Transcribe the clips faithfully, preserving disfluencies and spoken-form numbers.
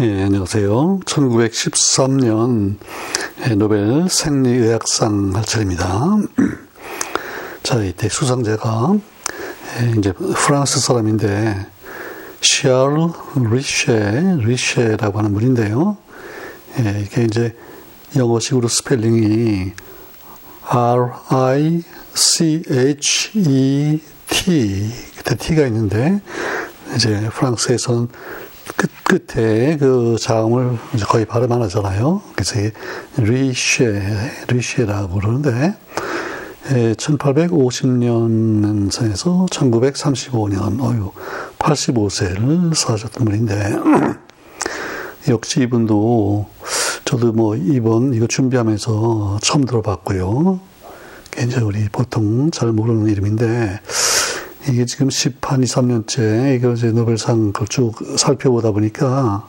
예, 안녕하세요. 천구백십삼 년 노벨 생리의학상 학자입니다. 자, 이때 수상자가 이제 프랑스 사람인데 샤를 리셰, 리셰라고 하는 분인데요. 예, 이게 이제 영어식으로 스펠링이 알 아이 씨 에이치 이 티, 그때 T가 있는데 이제 프랑스에서는 끝 끝에 그 자음을 이제 거의 발음 안 하잖아요. 그래서 리셰, 리셰라고 그러는데 천팔백오십 년에서 천구백삼십오 년, 어유 팔십오 세를 사셨던 분인데 역시 이분도 저도 뭐 이번 이거 준비하면서 처음 들어봤고요. 굉장히 우리 보통 잘 모르는 이름인데. 이게 지금 십한, 이삼 년째 이거 이제 노벨상 그걸 쭉 살펴보다 보니까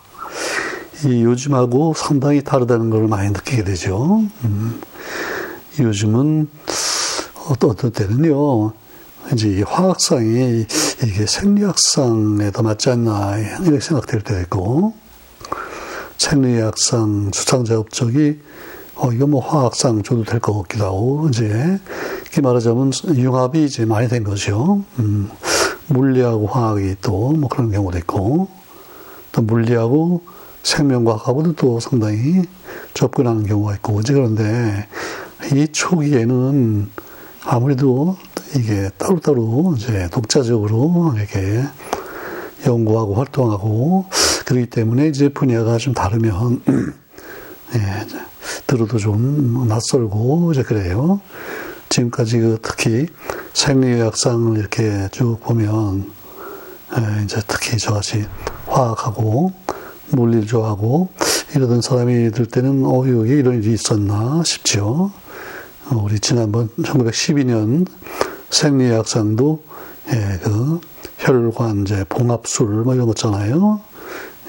이 요즘하고 상당히 다르다는 걸 많이 느끼게 되죠. 음. 요즘은 어떤 어떤 때는요, 이제 화학상이 이게 생리학상에 더 맞지 않나 이렇게 생각될 때가 있고, 생리학상 수상자 업적이 어 이거 뭐 화학상 줘도 될 것 같기도 하고, 이제 이렇게 말하자면 융합이 이제 많이 된 거죠. 음, 물리하고 화학이 또 뭐 그런 경우도 있고, 또 물리하고 생명과학하고도 또 상당히 접근하는 경우가 있고, 이제 그런데 이 초기에는 아무래도 이게 따로따로 이제 독자적으로 이렇게 연구하고 활동하고 그러기 때문에 이제 분야가 좀 다르면 예, 들어도 좀 낯설고 이제 그래요. 지금까지 그 특히 생리의학상을 이렇게 쭉 보면 이제 특히 저같이 화학하고 물리를 좋아하고 이러던 사람이 들 때는 어 여기 이런 일이 있었나 싶죠. 우리 지난번 천구백십이 년 생리의학상도 예, 그 혈관 이제 봉합술 뭐 이런 거잖아요.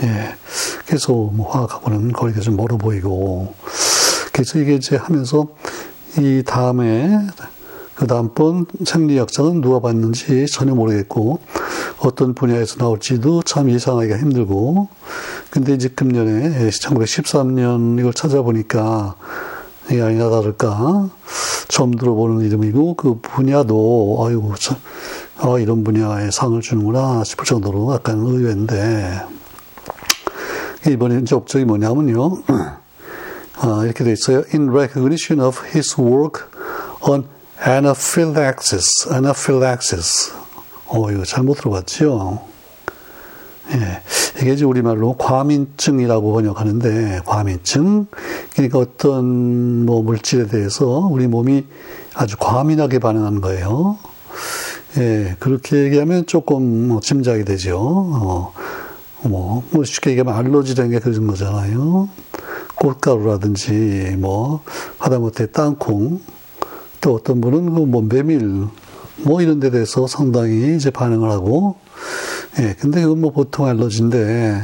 예, 그래서 뭐 화학하고는 거리가 좀 멀어 보이고, 그래서 이게 이제 하면서 이 다음에 그 다음번 생리학상은 누가 봤는지 전혀 모르겠고 어떤 분야에서 나올지도 참 예상하기가 힘들고, 근데 이제 금년에 천구백십삼 년 이걸 찾아보니까 이게 아니나 다를까 처음 들어보는 이름이고, 그 분야도 아이고 참, 아 이런 분야에 상을 주는구나 싶을 정도로 약간 의외인데, 이번에 이제 업적이 뭐냐면요. 아, 이렇게 돼 있어요. In recognition of his work on anaphylaxis. anaphylaxis. 어, 이거 잘못 들어봤죠? 예. 이게 이제 우리말로 과민증이라고 번역하는데, 과민증. 그러니까 어떤 뭐 물질에 대해서 우리 몸이 아주 과민하게 반응하는 거예요. 예. 그렇게 얘기하면 조금 뭐 짐작이 되죠. 어, 뭐, 뭐 쉽게 얘기하면 알러지라는 게 그런 거잖아요. 꽃가루라든지 뭐 하다못해 땅콩, 또 어떤 분은 그 뭐 메밀 뭐 이런 데 대해서 상당히 이제 반응을 하고, 예, 근데 그건 뭐 보통 알러지인데,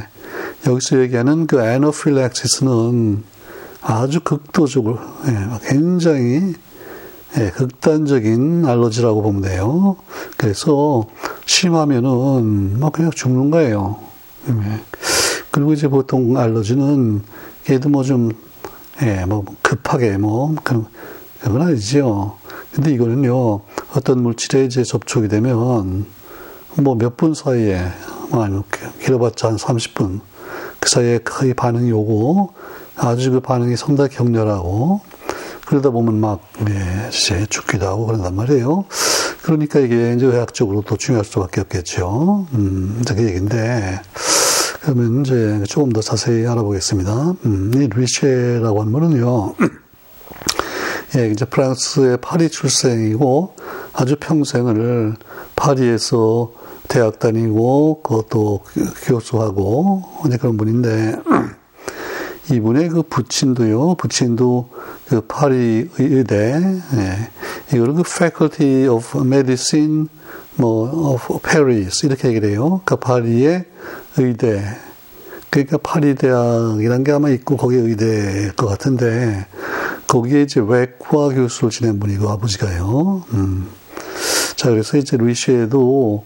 여기서 얘기하는 그 애너필락시스는 아주 극도적으로, 예, 굉장히 예, 극단적인 알러지라고 보면 돼요. 그래서 심하면은 막 그냥 죽는 거예요. 예. 그리고 이제 보통 알러지는 얘도 뭐 좀, 예, 뭐, 급하게, 뭐, 그런, 그건 아니지요. 근데 이거는요, 어떤 물질에 이제 접촉이 되면, 뭐 몇 분 사이에, 아니, 길어봤자 한 삼십 분, 그 사이에 거의 반응이 오고, 아주 그 반응이 상당히 격렬하고, 그러다 보면 막, 예, 이제 죽기도 하고 그런단 말이에요. 그러니까 이게 이제 의학적으로 또 중요할 수밖에 없겠죠. 음, 이제 그 얘기인데, 그러면 이제 조금 더 자세히 알아보겠습니다. 음, 이 리셰라고 하는 분은요, 예, 이제 프랑스의 파리 출생이고, 아주 평생을 파리에서 대학 다니고, 그것도 교수하고, 이제 그런 분인데, 이분의 그 부친도요, 부친도 그 파리 의대, 예, 이거를 그 Faculty of Medicine, 뭐, of Paris, 이렇게 얘기를 해요. 그러니까 파리의 의대. 그러니까 파리 대학이란 게 아마 있고, 거기에 의대일 것 같은데, 거기에 이제 외과 교수를 지낸 분이고, 아버지가요. 음. 자, 그래서 이제 리셰도,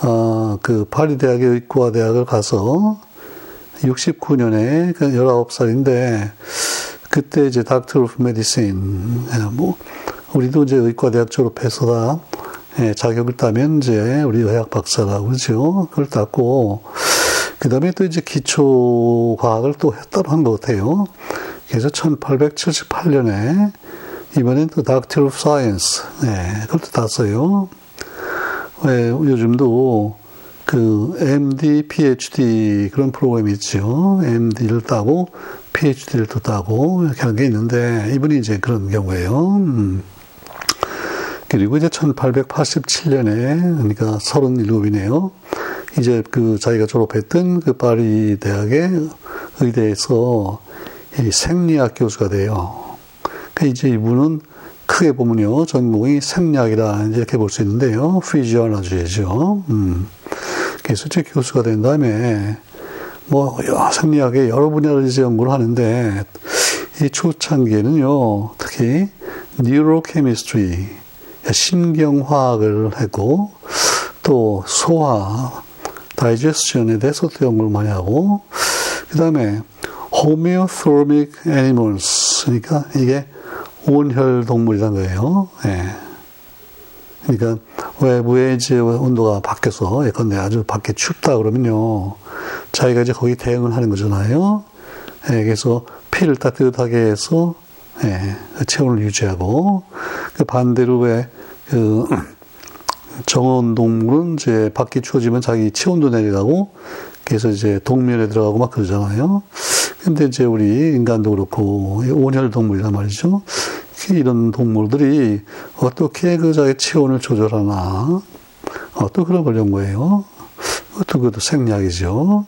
아, 그 파리 대학의 의과 대학을 가서, 육십구 년에 열아홉 살인데 그때 이제 닥터 오브 메디신, 뭐 우리도 이제 의과대학 졸업해서 다 자격을 따면 이제 우리 의학 박사라고 그러죠. 그걸 땄고 그 다음에 또 이제 기초과학을 또 따로 한 것 같아요. 그래서 천팔백칠십팔 년에 이번엔 또 닥터 오브 사이언스, 예, 그것도 땄어요. 예, 요즘도 그 엠디, 피에이치디 그런 프로그램이 있죠. 엠디를 따고 피에이치디를 또 따고 이렇게 하는 게 있는데 이분이 이제 그런 경우예요. 음. 그리고 이제 천팔백팔십칠 년에 그러니까 서른일곱이네요. 이제 그 자기가 졸업했던 그 파리 대학의 의대에서 이 생리학 교수가 돼요. 그러니까 이제 이분은 크게 보면요 전공이 생리학이라 이렇게 볼 수 있는데요. 피지올로지죠. 음. 그래서 제 교수가 된 다음에 뭐 생리학의 여러 분야를 이제 연구를 하는데 이 초창기에는요 특히 뉴로케미스트리, 신경화학을 했고 또 소화, 다이제스션에 대해서 또 연구를 많이 하고 그 다음에 homeothermic animals, 그러니까 이게 온혈 동물이란 거예요. 예. 그러니까 외부의 이제 온도가 바뀌어서 예컨대 아주 밖에 춥다 그러면요 자기가 이제 거기 대응을 하는 거잖아요. 예. 그래서 피를 따뜻하게 해서 예. 체온을 유지하고 그 반대로 왜 그 정온 동물은 이제 밖이 추워지면 자기 체온도 내려가고 그래서 이제 동면에 들어가고 막 그러잖아요. 근데 이제 우리 인간도 그렇고 온혈 동물이란 말이죠. 이런 동물들이 어떻게 그 자기 체온을 조절하나 어, 또 그런 걸 연구해요. 또 그것도 생리학이죠.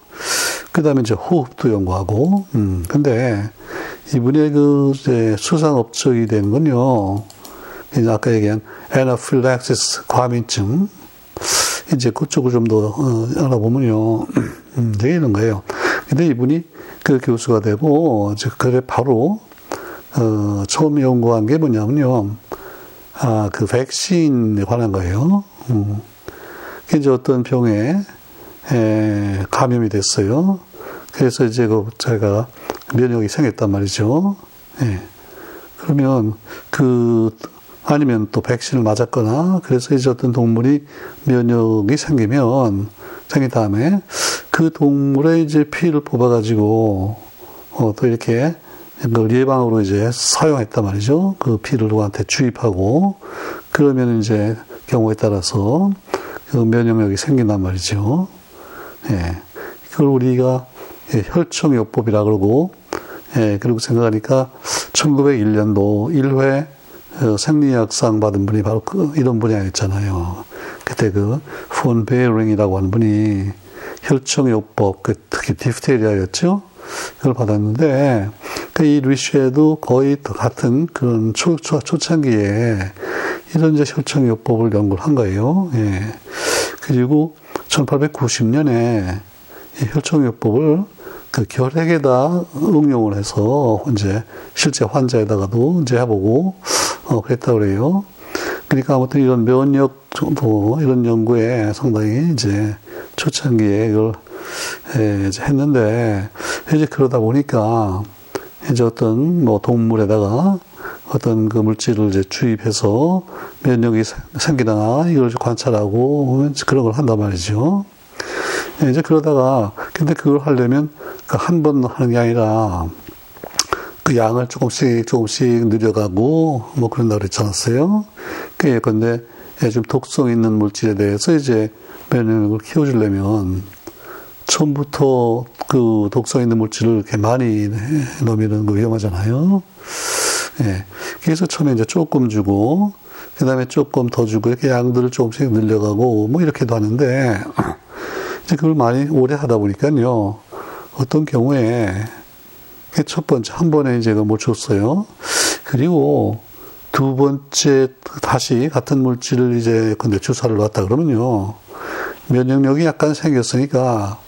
그 다음에 이제 호흡도 연구하고. 음, 근데 이분의 그 이제 수상 업적이 된 건요. 이제 아까 얘기한 anaphylaxis 과민증. 이제 그쪽을 좀 더 어, 알아보면요. 음, 되게 이런 거예요. 근데 이분이 그 교수가 되고 이제 그래 바로 어, 처음 연구한 게 뭐냐면요, 아, 그 백신에 관한 거예요. 음. 이제 어떤 병에 에, 감염이 됐어요. 그래서 이제 그 자기가 면역이 생겼단 말이죠. 예. 그러면 그 아니면 또 백신을 맞았거나 그래서 이제 어떤 동물이 면역이 생기면 생긴 다음에 그 동물의 이제 피를 뽑아가지고 어, 또 이렇게 그걸 예방으로 이제 사용했단 말이죠. 그 피를 누구한테 주입하고, 그러면 이제 경우에 따라서 그 면역력이 생긴단 말이죠. 예. 그걸 우리가 예, 혈청요법이라 그러고, 예, 그러고 생각하니까 천구백일 년도 일 회 어, 생리의학상 받은 분이 바로 그, 이런 분이 아니었잖아요. 그때 그 폰 베어링이라고 하는 분이 혈청요법, 그 특히 디프테리아였죠. 그걸 받았는데, 이 리쉐도 거의 같은 그런 초, 초, 초창기에 이런 이제 혈청요법을 연구를 한 거예요. 예. 그리고 천팔백구십 년에 이 혈청요법을 그 결핵에다 응용을 해서 이제 실제 환자에다가도 이제 해보고 어, 그랬다고 그래요. 그러니까 아무튼 이런 면역, 뭐 이런 연구에 상당히 이제 초창기에 이걸 예, 이제 했는데 이제 그러다 보니까 이제 어떤 뭐 동물에다가 어떤 그 물질을 이제 주입해서 면역이 생기나 이걸 관찰하고 그런 걸 한단 말이죠. 이제 그러다가 근데 그걸 하려면 한 번 하는 게 아니라 그 양을 조금씩 조금씩 늘려가고 뭐 그런다고 그랬지 않았어요? 그 예컨대 좀 독성 있는 물질에 대해서 이제 면역력을 키워주려면 처음부터 그 독성 있는 물질을 이렇게 많이 넣으면 그 위험하잖아요. 예. 그래서 처음에 이제 조금 주고, 그 다음에 조금 더 주고, 이렇게 양들을 조금씩 늘려가고, 뭐 이렇게도 하는데, 이제 그걸 많이 오래 하다 보니까요, 어떤 경우에, 첫 번째, 한 번에 이제 못 줬어요. 그리고 두 번째, 다시 같은 물질을 이제 근데 주사를 놨다 그러면요, 면역력이 약간 생겼으니까,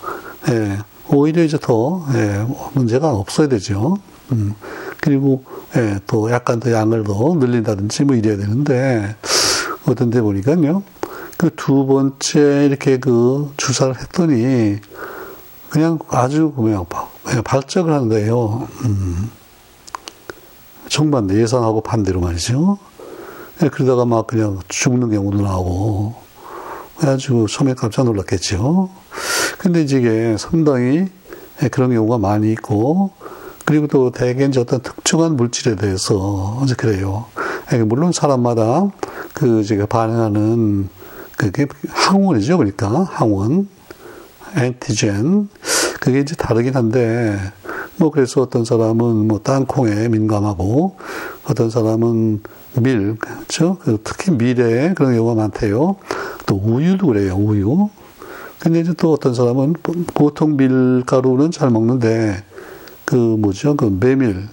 예, 오히려 이제 더, 예, 문제가 없어야 되죠. 음, 그리고, 예, 또 약간 더 양을 더 늘린다든지 뭐 이래야 되는데, 어떤 데 보니까요, 그 두 번째 이렇게 그 주사를 했더니, 그냥 아주 그냥 발작을 하는 거예요. 음. 정반대, 예상하고 반대로 말이죠. 예, 그러다가 막 그냥 죽는 경우도 나오고, 그래가지고 처음에 깜짝 놀랐겠죠. 근데 이제 이게 상당히 그런 경우가 많이 있고, 그리고 또 대개 이제 어떤 특정한 물질에 대해서, 이제 그래요. 물론 사람마다 그 제가 반응하는 그게 항원이죠. 그러니까 항원, 엔티젠, 그게 이제 다르긴 한데, 뭐 그래서 어떤 사람은 뭐 땅콩에 민감하고, 어떤 사람은 밀, 그렇죠? 특히 밀에 그런 경우가 많대요. 또 우유도 그래요, 우유. 근데 이제 또 어떤 사람은 보통 밀가루는 잘 먹는데, 그 뭐죠? 그 메밀,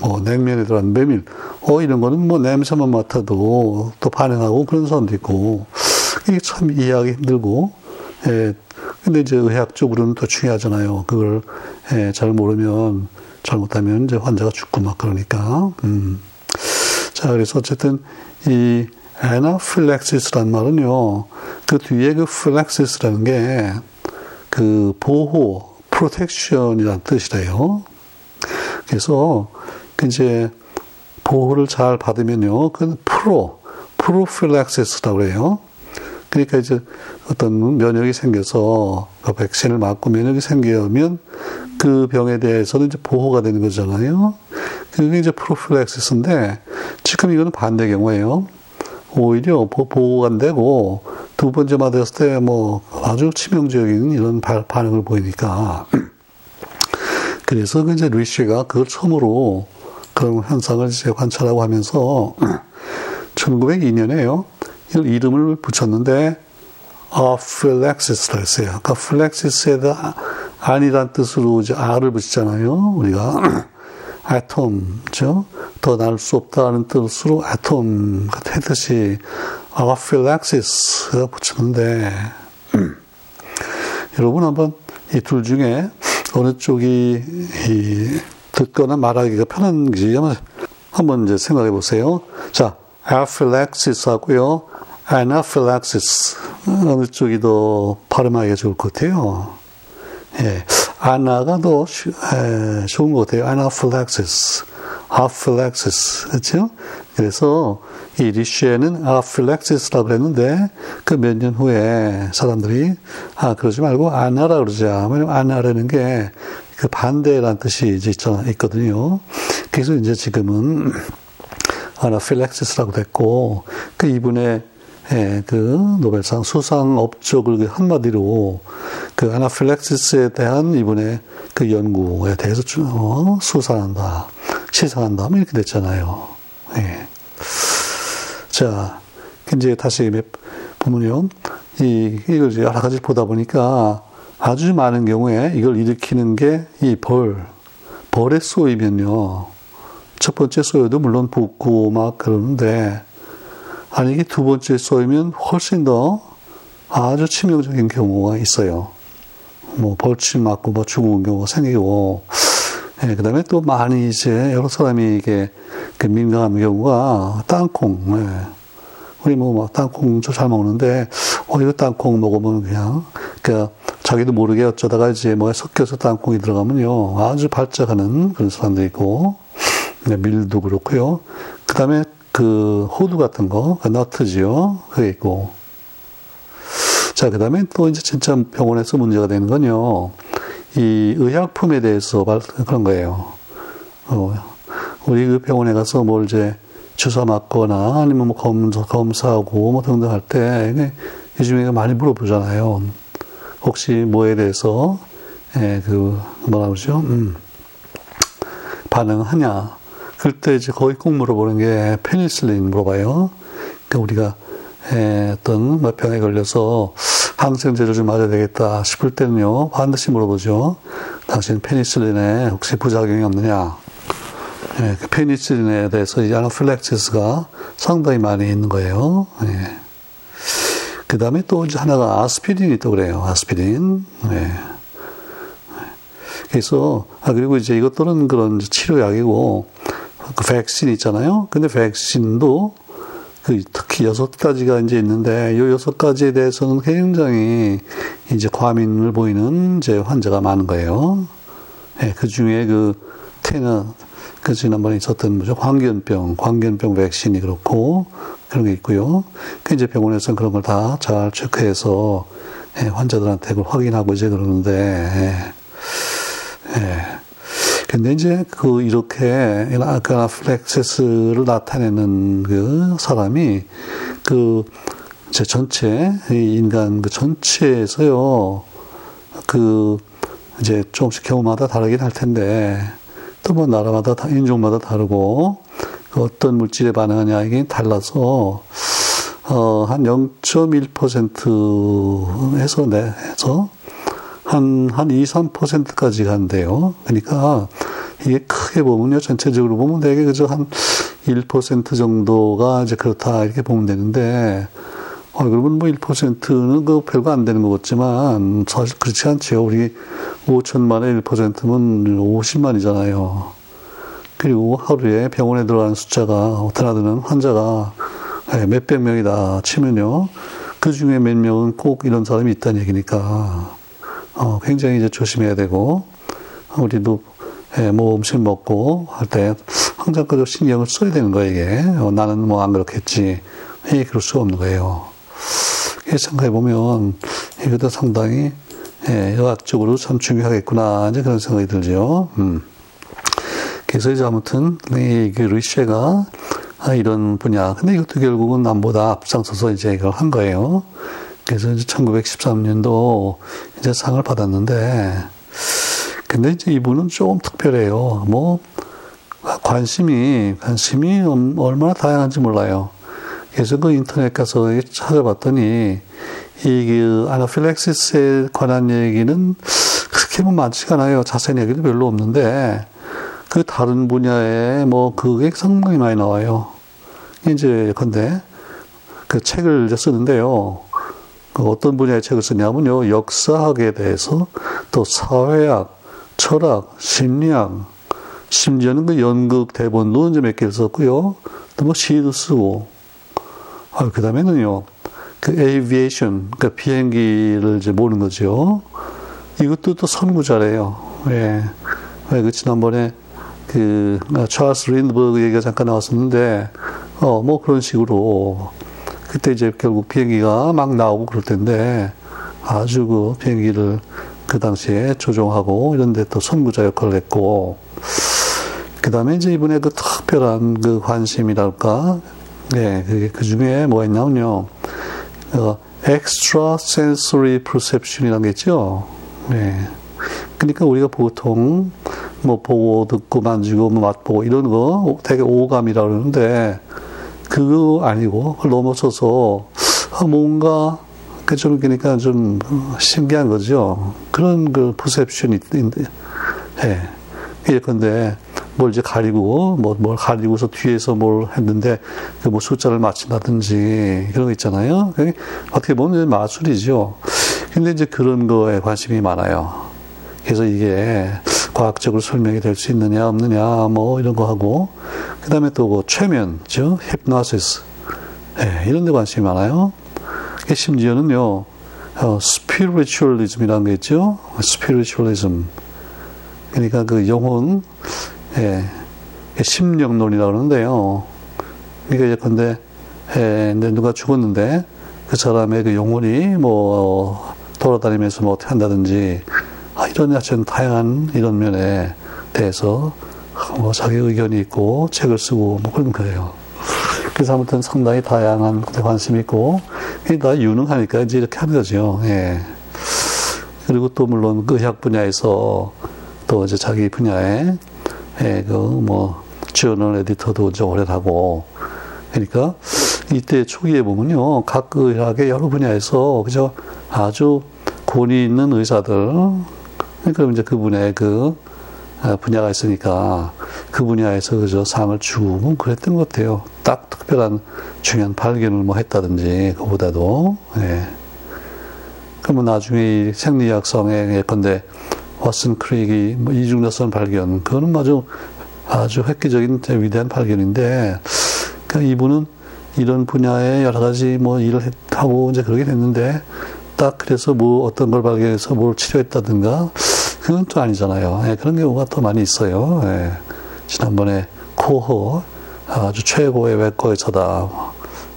뭐 냉면에 들어간 메밀, 어 이런 거는 뭐 냄새만 맡아도 또 반응하고 그런 사람도 있고, 이게 참 이해하기 힘들고, 예. 근데 이제 의학적으로는 또 중요하잖아요. 그걸 예, 잘 모르면, 잘못하면 이제 환자가 죽고 막 그러니까. 음. 자, 그래서 어쨌든 이 anaphylaxis라는 말은요, 그 뒤에 그 phylaxis라는 게 그 보호, protection이라는 뜻이래요. 그래서 이제 보호를 잘 받으면요, 그 프로, prophylaxis라고 해요. 그러니까 이제 어떤 면역이 생겨서 그 백신을 맞고 면역이 생기면 그 병에 대해서는 이제 보호가 되는 거잖아요. 그게 이제 prophylaxis인데 지금 이거는 반대 경우예요. 오히려 보호가 안 되고 두 번째 맞았을 때 뭐 아주 치명적인 이런 반응을 보이니까. 그래서 이제 리셰가 그걸 처음으로 그런 현상을 이제 관찰하고 하면서 천구백이 년에요. 이름을 붙였는데 anaphylaxis라고 했어요. 아까 플렉시스에다 아니란 뜻으로 이제 R을 붙이잖아요. 우리가 atom, 그렇죠? 더 날 수 없다는 뜻으로 atom 같은 뜻이 anaphylaxis가 붙였는데 음. 여러분 한번 이 둘 중에 어느 쪽이 이 듣거나 말하기가 편한지 한번, 한번 이제 생각해 보세요. 자, anaphylaxis 하고요, anaphylaxis 어느 쪽이 더 발음하기가 좋을 것 같아요. 예, 아나가 더 쉬, 에, 좋은 것 같아요. anaphylaxis, anaphylaxis, 그렇죠? 그래서 이 리셰는 anaphylaxis라고 그랬는데 그 몇 년 후에 사람들이 아 그러지 말고 아나라 그러자. 왜냐면 아나라는 게 그 반대라는 뜻이 이제 있잖아, 있거든요. 그래서 이제 지금은 anaphylaxis라고 됐고, 그 이분의 예, 그 노벨상 수상 업적을 한마디로 그 anaphylaxis에 대한 이분의 그 연구에 대해서 어, 수상한다, 시상한다, 이렇게 됐잖아요. 예. 자, 이제 다시 보면요, 이 이걸 이제 여러 가지 보다 보니까 아주 많은 경우에 이걸 일으키는 게 이 벌, 벌에 쏘이면요. 첫 번째 쏘여도 물론 붓고 막 그러는데, 아니 이게 두 번째 쏘이면 훨씬 더 아주 치명적인 경우가 있어요. 뭐 벌침 맞고 뭐 죽은 경우가 생기고, 예, 그 다음에 또 많이 이제 여러 사람이 이게 그 민감한 경우가 땅콩, 예. 우리 뭐 막 땅콩 저 잘 먹는데, 어 이거 땅콩 먹으면 그냥 그러니까 자기도 모르게 어쩌다가 이제 뭐에 섞여서 땅콩이 들어가면요 아주 발작하는 그런 사람도 있고. 밀도 그렇고요. 그 다음에 그 호두 같은 거, 그 너트지요. 그게 있고. 자, 그 다음에 또 이제 진짜 병원에서 문제가 되는 건요, 이 의약품에 대해서 그런 거예요. 어, 우리 그 병원에 가서 뭘 이제 주사 맞거나 아니면 뭐 검사, 검사하고 뭐 등등 할 때 요즘에 많이 물어보잖아요. 혹시 뭐에 대해서, 예, 그, 뭐라 그러죠? 음, 반응하냐. 그때 이제 거의 꼭 물어보는 게 페니실린 물어봐요. 그러니까 우리가 어떤 병에 걸려서 항생제를 좀 맞아야 되겠다 싶을 때는요, 반드시 물어보죠. 당신 페니실린에 혹시 부작용이 없느냐. 예, 그 페니실린에 대해서 이 anaphylaxis가 상당히 많이 있는 거예요. 예. 그 다음에 또 이제 하나가 아스피린이 또 그래요. 아스피린. 예. 그래서 아 그리고 이제 이것 또는 그런 치료약이고 그 백신 있잖아요. 근데 백신도 그 특히 여섯 가지가 이제 있는데, 이 여섯 가지에 대해서는 굉장히 이제 과민을 보이는 이제 환자가 많은 거예요. 예, 그 중에 그 테너, 그 지난번에 있었던 뭐죠? 광견병, 광견병 백신이 그렇고, 그런 게 있고요. 그 이제 병원에서는 그런 걸 다 잘 체크해서, 예, 환자들한테 그걸 확인하고 이제 그러는데, 예. 예. 근데 이제 그 이렇게 아나필락시스를 나타내는 그 사람이 그 제 전체 인간 그 전체에서요 그 이제 조금씩 경우마다 다르긴 할 텐데 또 뭐 나라마다 다 인종마다 다르고 그 어떤 물질에 반응하냐 이게 달라서 어 한 영 점 일 퍼센트에서 내서 한, 한 이, 삼 퍼센트까지 간대요. 그러니까, 이게 크게 보면요, 전체적으로 보면 되게 그저 한 일 퍼센트 정도가 이제 그렇다, 이렇게 보면 되는데, 어, 여러분 뭐 일 퍼센트는 그 별거 안 되는 것 같지만, 사실 그렇지 않죠. 우리 오천만에 일 퍼센트면 오십만이잖아요. 그리고 하루에 병원에 들어가는 숫자가, 드나드는 환자가 몇백 명이다 치면요, 그 중에 몇 명은 꼭 이런 사람이 있다는 얘기니까, 어, 굉장히 이제 조심해야 되고, 우리도, 예, 뭐 음식 먹고 할 때, 항상 그저 신경을 써야 되는 거예요, 이게. 어, 나는 뭐 안 그렇겠지. 이게 그럴 수가 없는 거예요. 이게 생각해보면, 이것도 상당히, 예, 의학적으로 참 중요하겠구나. 이제 그런 생각이 들죠. 음. 그래서 이제 아무튼, 이, 그 리셰가, 아, 이런 분야. 근데 이것도 결국은 남보다 앞장서서 이제 이걸 한 거예요. 그래서 이제 천구백십삼 년도 이제 상을 받았는데, 근데 이제 이분은 좀 특별해요. 뭐, 관심이, 관심이 얼마나 다양한지 몰라요. 그래서 그 인터넷 가서 찾아봤더니, 이게 아나필렉시스에 관한 얘기는 그렇게 많지가 않아요. 자세한 얘기도 별로 없는데, 그 다른 분야에 뭐 그게 상당히 많이 나와요. 이제 근데 그 책을 이제 쓰는데요. 어떤 분야의 책을 쓰냐면요, 역사학에 대해서, 또 사회학, 철학, 심리학, 심지어는 그 연극 대본도 이제 몇 개를 썼고요, 또 뭐 시도 쓰고, 아, 그 다음에는요, 그 에이비에이션, 그러니까 비행기를 이제 모는 거죠. 이것도 또 선구자래요. 예. 왜 그 지난번에 그 찰스 린드버그 얘기가 잠깐 나왔었는데, 어, 뭐 그런 식으로. 그때 이제 결국 비행기가 막 나오고 그럴 텐데 아주 그 비행기를 그 당시에 조종하고 이런 데 또 선구자 역할을 했고, 그 다음에 이제 이번에 그 특별한 그 관심이랄까, 예, 그게 그 중에 뭐가 있냐면요, 어, extrasensory perception 이라는 게 있죠. 예. 그러니까 우리가 보통 뭐 보고 듣고 만지고 맛보고 이런 거 되게 오감이라고 그러는데, 그거 아니고, 그걸 넘어서서, 뭔가, 좀, 그러니까 좀 신기한 거죠. 그런 그 퍼셉션이 있는데, 예. 예컨대, 뭘 이제 가리고, 뭐, 뭘 가리고서 뒤에서 뭘 했는데, 그 뭐 숫자를 맞춘다든지, 그런 거 있잖아요. 어떻게 보면 마술이죠. 근데 이제 그런 거에 관심이 많아요. 그래서 이게, 과학적으로 설명이 될 수 있느냐 없느냐 뭐 이런 거 하고, 그 다음에 또 뭐 최면, 즉 hypnosis, 예, 이런 데 관심이 많아요. 심지어는요, 어, spiritualism 이라는 게 있죠. spiritualism, 그러니까 그 영혼, 예, 심령론이라고 그러는데요. 그러니까 예컨대, 예, 누가 죽었는데 그 사람의 그 영혼이 뭐 돌아다니면서 뭐 어떻게 한다든지, 아, 이런 아주 다양한 이런 면에 대해서 뭐 자기 의견이 있고 책을 쓰고 뭐 그런 거예요. 그래서 아무튼 상당히 다양한 관심이 있고 다 유능하니까 이제 이렇게 하는 거죠. 예. 그리고 또 물론 그 의학 분야에서 또 이제 자기 분야에, 예, 그 뭐 저널 에디터도 이제 오래 하고, 그러니까 이때 초기에 보면요, 각 의학의 여러 분야에서 그저 아주 권위 있는 의사들, 그럼 이제 그분의 그 분야가 있으니까 그 분야에서 그저 상을 주고 그랬던 것 같아요. 딱 특별한 중요한 발견을 뭐 했다든지 그보다도. 예. 그러면 나중에 생리의학상에 예컨대 왓슨 크릭이 뭐 이중나선 발견, 그거는 아주 아주 획기적인 위대한 발견인데, 그러니까 이분은 이런 분야에 여러 가지 뭐 일을 하고 이제 그러게 됐는데, 딱 그래서 뭐 어떤 걸 발견해서 뭘 치료했다든가, 그건 또 아니잖아요. 예, 그런 경우가 더 많이 있어요. 예, 지난번에 코호, 아주 최고의 외과의 저다.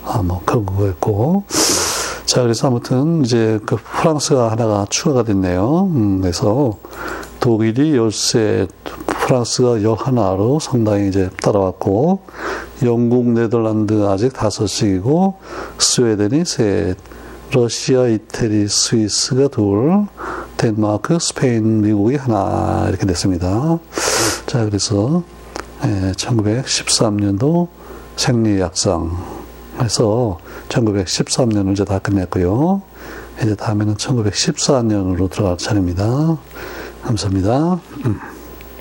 아, 뭐 그런 거였고. 자, 그래서 아무튼 이제 그 프랑스가 하나가 추가가 됐네요. 음, 그래서 독일이 열세, 프랑스가 열하나로 상당히 이제 따라왔고, 영국, 네덜란드 아직 다섯씩이고, 스웨덴이 셋, 러시아, 이태리, 스위스가 둘, 덴마크, 스페인, 미국이 하나, 이렇게 됐습니다. 자, 그래서 예, 천구백십삼 년도 생리의학상. 그래서 천구백십삼 년을 이제 다 끝냈고요. 이제 다음에는 천구백십사 년으로 들어갈 차례입니다. 감사합니다. 음.